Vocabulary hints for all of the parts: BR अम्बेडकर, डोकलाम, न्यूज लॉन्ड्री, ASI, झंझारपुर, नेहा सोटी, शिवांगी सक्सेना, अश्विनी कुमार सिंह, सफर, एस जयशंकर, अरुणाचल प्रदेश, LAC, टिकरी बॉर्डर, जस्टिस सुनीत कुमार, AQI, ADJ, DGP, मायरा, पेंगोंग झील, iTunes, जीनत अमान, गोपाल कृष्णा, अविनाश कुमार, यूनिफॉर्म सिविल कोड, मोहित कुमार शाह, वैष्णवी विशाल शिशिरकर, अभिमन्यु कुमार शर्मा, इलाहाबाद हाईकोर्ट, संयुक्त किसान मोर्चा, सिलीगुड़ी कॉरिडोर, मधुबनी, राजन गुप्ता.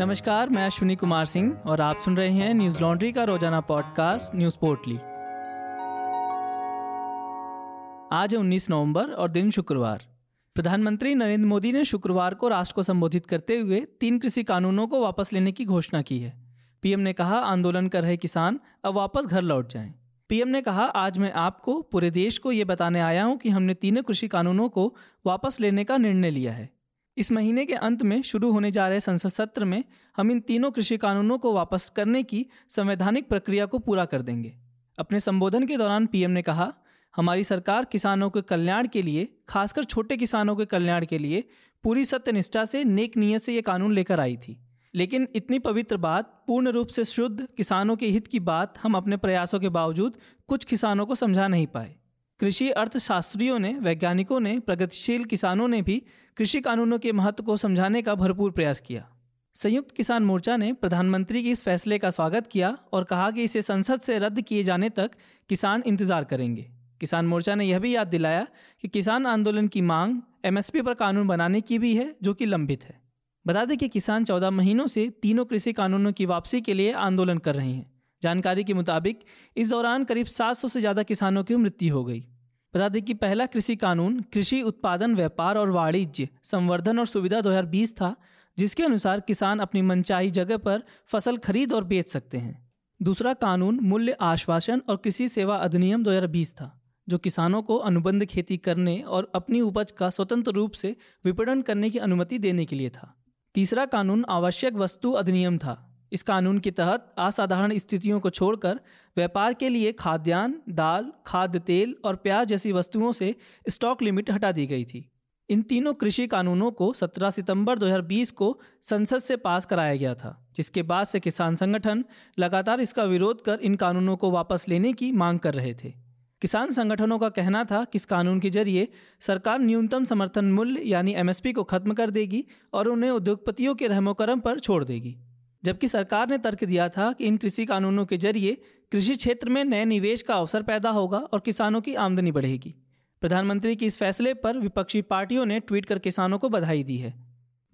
नमस्कार, मैं अश्विनी कुमार सिंह और आप सुन रहे हैं न्यूज लॉन्ड्री का रोजाना पॉडकास्ट न्यूज पोर्टली। आज 19 नवंबर और दिन शुक्रवार। प्रधानमंत्री नरेंद्र मोदी ने शुक्रवार को राष्ट्र को संबोधित करते हुए 3 कृषि कानूनों को वापस लेने की घोषणा की है। पीएम ने कहा, आंदोलन कर रहे किसान अब वापस घर लौट जाएं। पीएम ने कहा, आज मैं आपको पूरे देश को ये बताने आया हूँ कि हमने तीनों कृषि कानूनों को वापस लेने का निर्णय लिया है। इस महीने के अंत में शुरू होने जा रहे संसद सत्र में हम इन तीनों कृषि कानूनों को वापस करने की संवैधानिक प्रक्रिया को पूरा कर देंगे। अपने संबोधन के दौरान पीएम ने कहा, हमारी सरकार किसानों के कल्याण के लिए, खासकर छोटे किसानों के कल्याण के लिए पूरी सत्यनिष्ठा से, नेक नीयत से ये कानून लेकर आई थी, लेकिन इतनी पवित्र बात, पूर्ण रूप से शुद्ध किसानों के हित की बात हम अपने प्रयासों के बावजूद कुछ किसानों को समझा नहीं पाए। कृषि अर्थशास्त्रियों ने, वैज्ञानिकों ने, प्रगतिशील किसानों ने भी कृषि कानूनों के महत्व को समझाने का भरपूर प्रयास किया। संयुक्त किसान मोर्चा ने प्रधानमंत्री के इस फैसले का स्वागत किया और कहा कि इसे संसद से रद्द किए जाने तक किसान इंतजार करेंगे। किसान मोर्चा ने यह भी याद दिलाया कि किसान आंदोलन की मांग एमएसपी पर कानून बनाने की भी है, जो कि लंबित है। बता दें कि किसान 14 महीनों से तीनों कृषि कानूनों की वापसी के लिए आंदोलन कर रहे हैं। जानकारी के मुताबिक इस दौरान करीब 700 से ज़्यादा किसानों की मृत्यु हो गई। बता दें कि पहला कृषि कानून कृषि उत्पादन, व्यापार और वाणिज्य संवर्धन और सुविधा 2020 था, जिसके अनुसार किसान अपनी मनचाही जगह पर फसल खरीद और बेच सकते हैं। दूसरा कानून मूल्य आश्वासन और कृषि सेवा अधिनियम 2020 था, जो किसानों को अनुबंध खेती करने और अपनी उपज का स्वतंत्र रूप से विपणन करने की अनुमति देने के लिए था। तीसरा कानून आवश्यक वस्तु अधिनियम था। इस कानून के तहत असाधारण स्थितियों को छोड़कर व्यापार के लिए खाद्यान्न, दाल, खाद्य तेल और प्याज जैसी वस्तुओं से स्टॉक लिमिट हटा दी गई थी। इन तीनों कृषि कानूनों को 17 सितंबर 2020 को संसद से पास कराया गया था, जिसके बाद से किसान संगठन लगातार इसका विरोध कर इन कानूनों को वापस लेने की मांग कर रहे थे। किसान संगठनों का कहना था कि इस कानून के जरिए सरकार न्यूनतम समर्थन मूल्य यानी MSP को खत्म कर देगी और उन्हें उद्योगपतियों के रहमोकरम पर छोड़ देगी, जबकि सरकार ने तर्क दिया था कि इन कृषि कानूनों के जरिए कृषि क्षेत्र में नए निवेश का अवसर पैदा होगा और किसानों की आमदनी बढ़ेगी। प्रधानमंत्री के इस फैसले पर विपक्षी पार्टियों ने ट्वीट कर किसानों को बधाई दी है।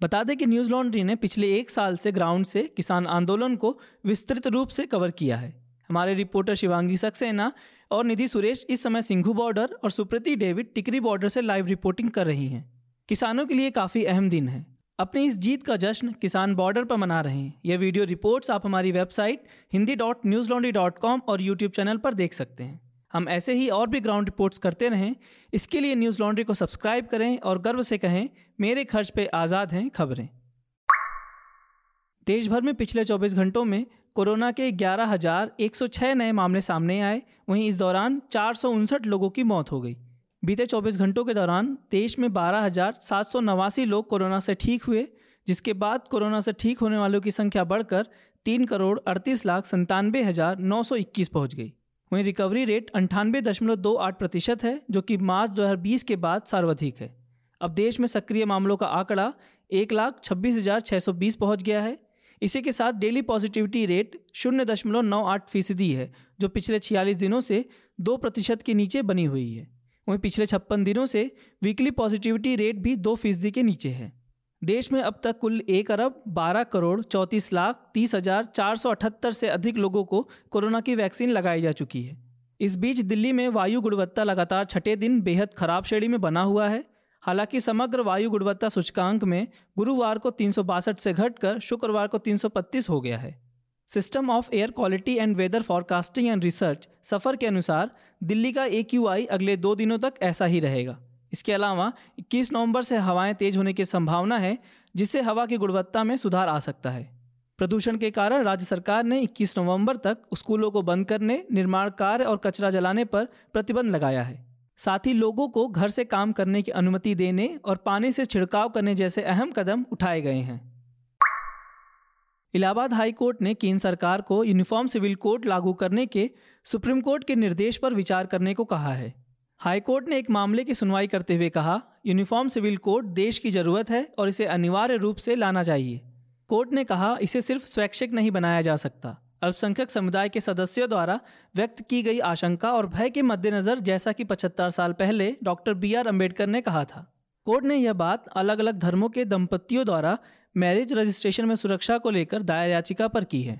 बता दें कि न्यूज लॉन्ड्री ने पिछले 1 साल से ग्राउंड से किसान आंदोलन को विस्तृत रूप से कवर किया है। हमारे रिपोर्टर शिवांगी सक्सेना और निधि सुरेश इस समय सिंघू बॉर्डर और सुप्रति डेविड टिकरी बॉर्डर से लाइव रिपोर्टिंग कर रही हैं। किसानों के लिए काफ़ी अहम दिन है। अपनी इस जीत का जश्न किसान बॉर्डर पर मना रहे हैं। यह वीडियो रिपोर्ट्स आप हमारी वेबसाइट hindi.newslaundry.com और यूट्यूब चैनल पर देख सकते हैं। हम ऐसे ही और भी ग्राउंड रिपोर्ट्स करते रहें, इसके लिए न्यूज़ लॉन्ड्री को सब्सक्राइब करें और गर्व से कहें, मेरे खर्च पे आज़ाद हैं खबरें। देश भर में पिछले 24 घंटों में कोरोना के 11,106 नए मामले सामने आए। वहीं इस दौरान 459 लोगों की मौत हो गई। बीते 24 घंटों के दौरान देश में 12,789 लोग कोरोना से ठीक हुए, जिसके बाद कोरोना से ठीक होने वालों की संख्या बढ़कर 3,38,97,921 पहुंच गई। वहीं रिकवरी रेट 98.28% है, जो कि मार्च 2020 के बाद सर्वाधिक है। अब देश में सक्रिय मामलों का आंकड़ा 1,26,620 पहुँच गया है। इसी के साथ डेली पॉजिटिविटी रेट 0.98% है, जो पिछले 46 दिनों से 2% के नीचे बनी हुई है। वहीं पिछले 56 दिनों से वीकली पॉजिटिविटी रेट भी 2% के नीचे है। देश में अब तक कुल 1,12,34,30,478 से अधिक लोगों को कोरोना की वैक्सीन लगाई जा चुकी है। इस बीच दिल्ली में वायु गुणवत्ता लगातार छठे दिन बेहद खराब श्रेणी में बना हुआ है। हालांकि समग्र वायु गुणवत्ता सूचकांक में गुरुवार को 362 से घटकर शुक्रवार को 335 हो गया है। System of air quality and weather forecasting and research सफर के अनुसार दिल्ली का AQI अगले 2 दिनों तक ऐसा ही रहेगा। इसके अलावा 21 नवंबर से हवाएं तेज होने की संभावना है, जिससे हवा की गुणवत्ता में सुधार आ सकता है। प्रदूषण के कारण राज्य सरकार ने 21 नवंबर तक स्कूलों को बंद करने, निर्माण कार्य और कचरा जलाने पर प्रतिबंध लगाया है। साथ ही लोगों को घर से काम करने की अनुमति देने और पानी से छिड़काव करने जैसे अहम कदम उठाए गए हैं। इलाहाबाद हाईकोर्ट ने केंद्र सरकार को यूनिफॉर्म सिविल कोड लागू करने के सुप्रीम कोर्ट के निर्देश पर विचार करने को कहा है। हाईकोर्ट ने एक मामले की सुनवाई करते हुए कहा, यूनिफॉर्म सिविल कोड देश की जरूरत है और इसे अनिवार्य रूप से लाना चाहिए। कोर्ट ने कहा, इसे सिर्फ स्वैच्छिक नहीं बनाया जा सकता। अल्पसंख्यक समुदाय के सदस्यों द्वारा व्यक्त की गई आशंका और भय के मद्देनजर, जैसा कि 75 साल पहले डॉक्टर BR अम्बेडकर ने कहा था। कोर्ट ने यह बात अलग अलग धर्मों के दंपतियों द्वारा मैरिज रजिस्ट्रेशन में सुरक्षा को लेकर दायर याचिका पर की है।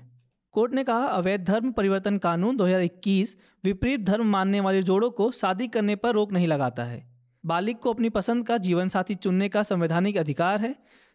कोर्ट ने कहा, अवैध धर्म परिवर्तन कानून 2021 विपरीत धर्म मानने वाले जोड़ों को शादी करने पर रोक नहीं लगाता है। बालिग को अपनी पसंद का जीवन साथी चुनने का संवैधानिक अधिकार है।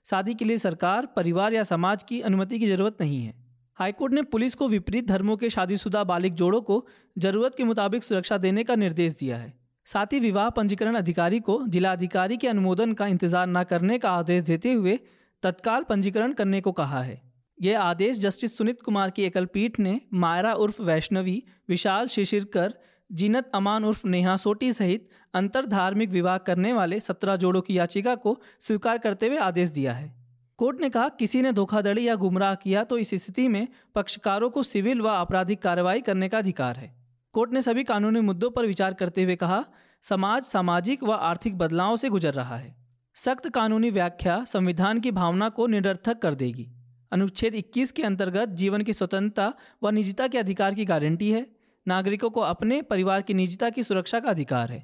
शादी के लिए सरकार, परिवार या समाज की अनुमति की जरूरत नहीं है। हाईकोर्ट ने पुलिस को विपरीत धर्मों के शादीशुदा बालिग जोड़ों को जरूरत के मुताबिक सुरक्षा देने का निर्देश दिया है। साथ ही विवाह पंजीकरण अधिकारी को जिलाधिकारी के अनुमोदन का इंतजार न करने का आदेश देते हुए तत्काल पंजीकरण करने को कहा है। यह आदेश जस्टिस सुनीत कुमार की एकल पीठ ने मायरा उर्फ वैष्णवी, विशाल शिशिरकर, जीनत अमान उर्फ नेहा सोटी सहित अंतरधार्मिक विवाह करने वाले 17 जोड़ों की याचिका को स्वीकार करते हुए आदेश दिया है। कोर्ट ने कहा, किसी ने धोखाधड़ी या गुमराह किया तो इस स्थिति में पक्षकारों को सिविल व आपराधिक कार्रवाई करने का अधिकार है। कोर्ट ने सभी कानूनी मुद्दों पर विचार करते हुए कहा, समाज सामाजिक व आर्थिक बदलावों से गुजर रहा है। सख्त कानूनी व्याख्या संविधान की भावना को निरर्थक कर देगी। अनुच्छेद 21 के अंतर्गत जीवन की स्वतंत्रता व निजता के अधिकार की गारंटी है। नागरिकों को अपने परिवार की निजता की सुरक्षा का अधिकार है।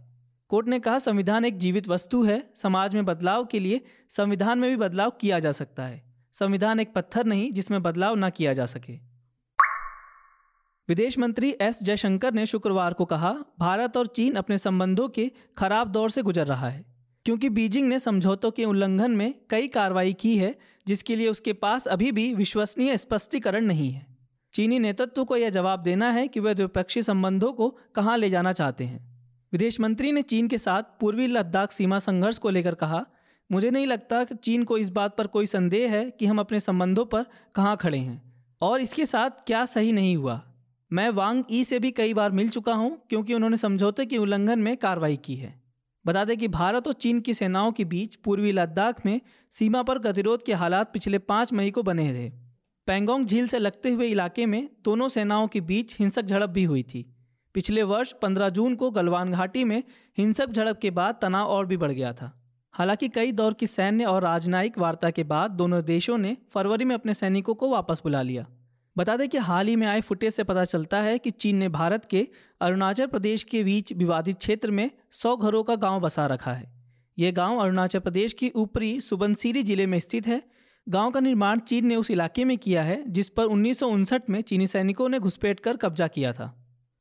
कोर्ट ने कहा, संविधान एक जीवित वस्तु है। समाज में बदलाव के लिए संविधान में भी बदलाव किया जा सकता है। संविधान एक पत्थर नहीं जिसमें बदलाव ना किया जा सके। विदेश मंत्री एस जयशंकर ने शुक्रवार को कहा, भारत और चीन अपने संबंधों के खराब दौर से गुजर रहा है क्योंकि बीजिंग ने समझौतों के उल्लंघन में कई कार्रवाई की है जिसके लिए उसके पास अभी भी विश्वसनीय स्पष्टीकरण नहीं है। चीनी नेतृत्व को यह जवाब देना है कि वे द्विपक्षीय संबंधों को कहां ले जाना चाहते हैं। विदेश मंत्री ने चीन के साथ पूर्वी लद्दाख सीमा संघर्ष को लेकर कहा, मुझे नहीं लगता कि चीन को इस बात पर कोई संदेह है कि हम अपने संबंधों पर कहां खड़े हैं और इसके साथ क्या सही नहीं हुआ। मैं वांग ई से भी कई बार मिल चुका हूं क्योंकि उन्होंने समझौते के उल्लंघन में कार्रवाई की है। बता दें कि भारत और चीन की सेनाओं के बीच पूर्वी लद्दाख में सीमा पर गतिरोध के हालात पिछले 5 मई को बने थे। पेंगोंग झील से लगते हुए इलाके में दोनों सेनाओं के बीच हिंसक झड़प भी हुई थी। पिछले वर्ष 15 जून को गलवान घाटी में हिंसक झड़प के बाद तनाव और भी बढ़ गया था। हालांकि कई दौर की सैन्य और राजनयिक वार्ता के बाद दोनों देशों ने फरवरी में अपने सैनिकों को वापस बुला लिया। बता दें कि हाल ही में आए फुटेज से पता चलता है कि चीन ने भारत के अरुणाचल प्रदेश के बीच विवादित क्षेत्र में 100 घरों का गांव बसा रखा है। ये गांव अरुणाचल प्रदेश की ऊपरी सुबंसीरी जिले में स्थित है। गांव का निर्माण चीन ने उस इलाके में किया है जिस पर 1959 में चीनी सैनिकों ने घुसपैठ कर कब्जा किया था।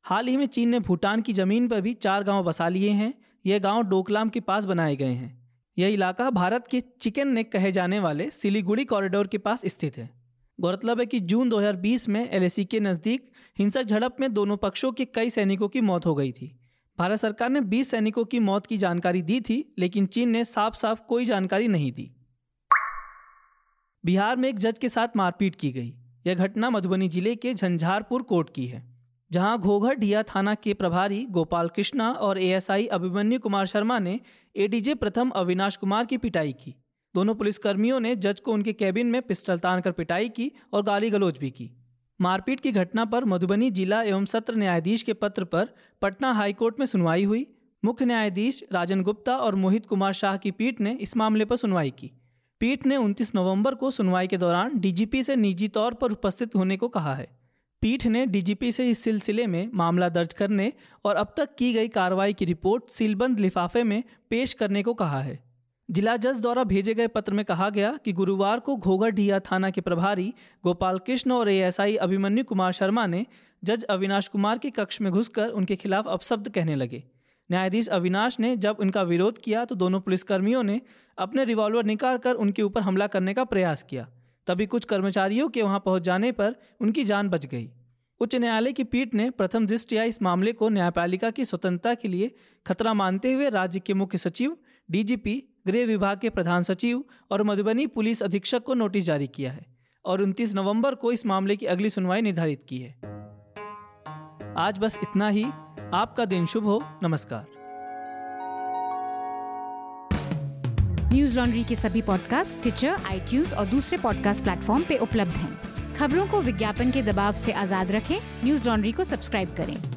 हाल ही में चीन ने भूटान की जमीन पर भी 4 गाँव बसा लिए हैं। ये गाँव डोकलाम के पास बनाए गए हैं। यह इलाका भारत के चिकन नेक कहे जाने वाले सिलीगुड़ी कॉरिडोर के पास स्थित है। गौरतलब है कि जून 2020 में LAC के नज़दीक हिंसक झड़प में दोनों पक्षों के कई सैनिकों की मौत हो गई थी। भारत सरकार ने 20 सैनिकों की मौत की जानकारी दी थी, लेकिन चीन ने साफ साफ कोई जानकारी नहीं दी। बिहार में एक जज के साथ मारपीट की गई। यह घटना मधुबनी जिले के झंझारपुर कोर्ट की है, जहां घोघरडीहा थाना के प्रभारी गोपाल कृष्णा और ASI अभिमन्यु कुमार शर्मा ने ADJ प्रथम अविनाश कुमार की पिटाई की। दोनों पुलिसकर्मियों ने जज को उनके कैबिन में पिस्टल तानकर पिटाई की और गाली गलौज भी की। मारपीट की घटना पर मधुबनी जिला एवं सत्र न्यायाधीश के पत्र पर पटना हाईकोर्ट में सुनवाई हुई। मुख्य न्यायाधीश राजन गुप्ता और मोहित कुमार शाह की पीठ ने इस मामले पर सुनवाई की। पीठ ने 29 नवंबर को सुनवाई के दौरान DGP से निजी तौर पर उपस्थित होने को कहा है। पीठ ने DGP से इस सिलसिले में मामला दर्ज करने और अब तक की गई कार्रवाई की रिपोर्ट सीलबंद लिफाफे में पेश करने को कहा है। जिला जज द्वारा भेजे गए पत्र में कहा गया कि गुरुवार को घोघरडीहा थाना के प्रभारी गोपाल कृष्ण और ASI अभिमन्यु कुमार शर्मा ने जज अविनाश कुमार के कक्ष में घुसकर उनके खिलाफ अपशब्द कहने लगे। न्यायाधीश अविनाश ने जब उनका विरोध किया तो दोनों पुलिसकर्मियों ने अपने रिवॉल्वर निकाल कर उनके ऊपर हमला करने का प्रयास किया। तभी कुछ कर्मचारियों के वहां पहुंच जाने पर उनकी जान बच गई। उच्च न्यायालय की पीठ ने प्रथम दृष्टया इस मामले को न्यायपालिका की स्वतंत्रता के लिए खतरा मानते हुए राज्य के मुख्य सचिव, DGP, गृह विभाग के प्रधान सचिव और मधुबनी पुलिस अधीक्षक को नोटिस जारी किया है और 29 नवंबर को इस मामले की अगली सुनवाई निर्धारित की है। आज बस इतना ही। आपका दिन शुभ हो। नमस्कार। न्यूज लॉन्ड्री के सभी पॉडकास्ट टिचर, iTunes और दूसरे पॉडकास्ट प्लेटफॉर्म पे उपलब्ध हैं। खबरों को विज्ञापन के दबाव से आजाद रखें। न्यूज लॉन्ड्री को सब्सक्राइब करें।